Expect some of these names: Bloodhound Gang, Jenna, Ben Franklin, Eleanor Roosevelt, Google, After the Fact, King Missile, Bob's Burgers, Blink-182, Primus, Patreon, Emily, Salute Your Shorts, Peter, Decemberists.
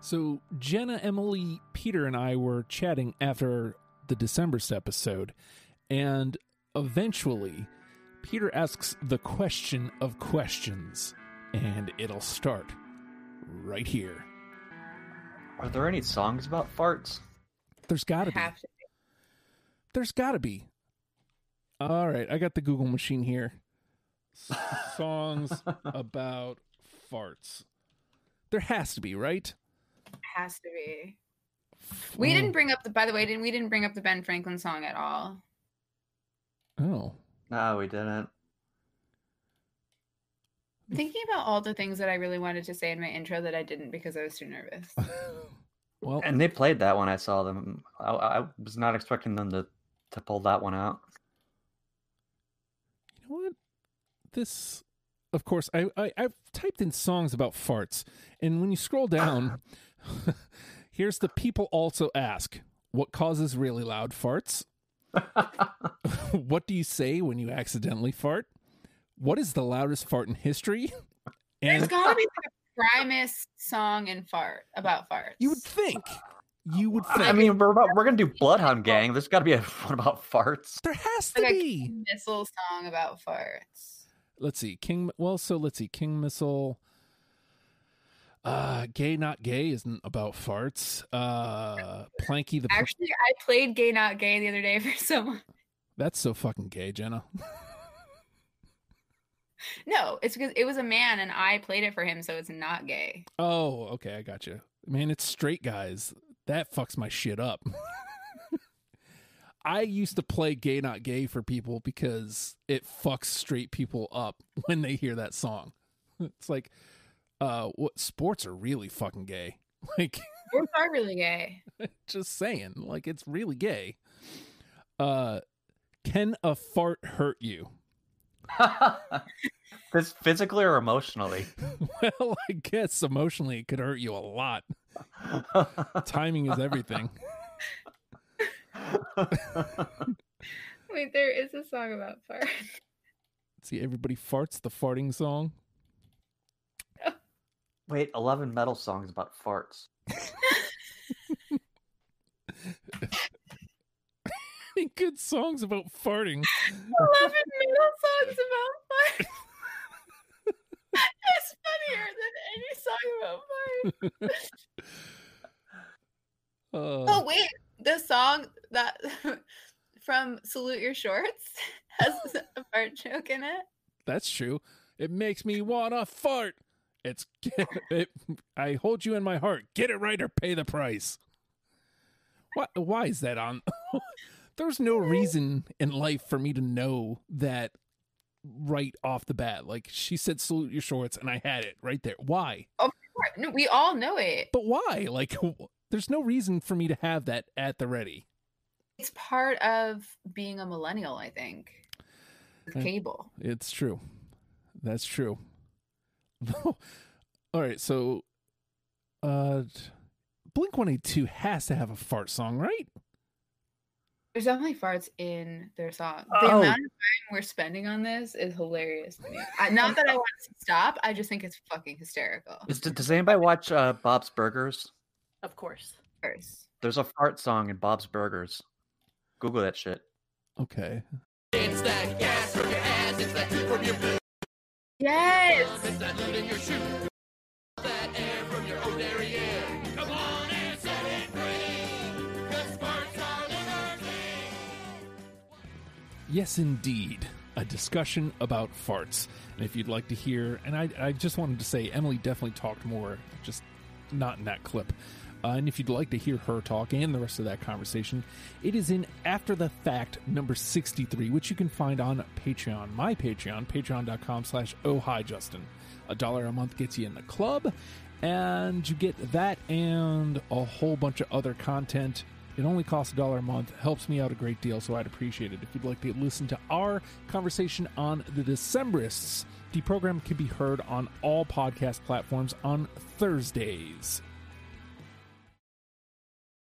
So Jenna, Emily, Peter, and I were chatting after the Decemberists episode, and eventually Peter asks the question of questions, and it'll start right here. Are there any songs about farts? There's gotta be. There's gotta be. All right, I got the Google machine here. Songs about farts. There has to be, right? Has to be. We didn't bring up the. By the way, we didn't bring up the Ben Franklin song at all. Oh. No, we didn't. I'm thinking about all the things that I really wanted to say in my intro that I didn't because I was too nervous. Well, and they played that when I saw them. I was not expecting them to pull that one out. You know what? This, of course, I've typed in songs about farts, and when you scroll down, here's the people also ask, what causes really loud farts? What do you say when you accidentally fart? What is the loudest fart in history? And there's gotta be like a Primus song and fart about farts. You would think. I mean, we're gonna do Bloodhound Gang. There's gotta be a one about farts. There has to be a King Missile song about farts. Let's see, King Missile. Gay Not Gay isn't about farts. Planky the... Actually, I played Gay Not Gay the other day for someone. That's so fucking gay, Jenna. No, it's because it was a man and I played it for him, so it's not gay. Oh, okay, I got you. Man, it's straight guys. That fucks my shit up. I used to play Gay Not Gay for people because it fucks straight people up when they hear that song. It's like... what sports are really fucking gay? Like sports are really gay. Just saying, like it's really gay. Can a fart hurt you? Just physically or emotionally? Well, I guess emotionally it could hurt you a lot. Timing is everything. Wait, there is a song about farts. See, everybody farts. The farting song. Wait, 11 metal songs about farts. Good songs about farting. 11 metal songs about farts. It's funnier than any song about farts. Oh wait, the song that from Salute Your Shorts has a fart joke in it. That's true. It makes me wanna fart. I hold you in my heart. Get it right or pay the price. Why is that on? There's no reason in life for me to know that right off the bat. Like she said, Salute Your Shorts, and I had it right there. Why? Of course. No, we all know it. But why? Like there's no reason for me to have that at the ready. It's part of being a millennial, I think. With cable. It's true. That's true. All right, so Blink-182 has to have a fart song, right? There's definitely farts in their song. The amount of time we're spending on this is hilarious to me. Not that I want to stop, I just think it's fucking hysterical. Does anybody watch Bob's Burgers? Of course. There's a fart song in Bob's Burgers. Google that shit. Okay. It's that gas from your ass, it's that heat from your food. Yes! It's that loot in your shoe. That air from your ordinary air. Come on and set it free. Because farts are liberty. Yes, indeed. A discussion about farts. And if you'd like to hear, and I just wanted to say, Emily definitely talked more, just not in that clip. And if you'd like to hear her talk and the rest of that conversation, it is in After the Fact number 63, which you can find on Patreon, my Patreon, patreon.com/OhiJustin. $1 a month gets you in the club, and you get that and a whole bunch of other content. It only costs $1 a month, helps me out a great deal, so I'd appreciate it. If you'd like to listen to our conversation on the Decemberists, the program can be heard on all podcast platforms on Thursdays.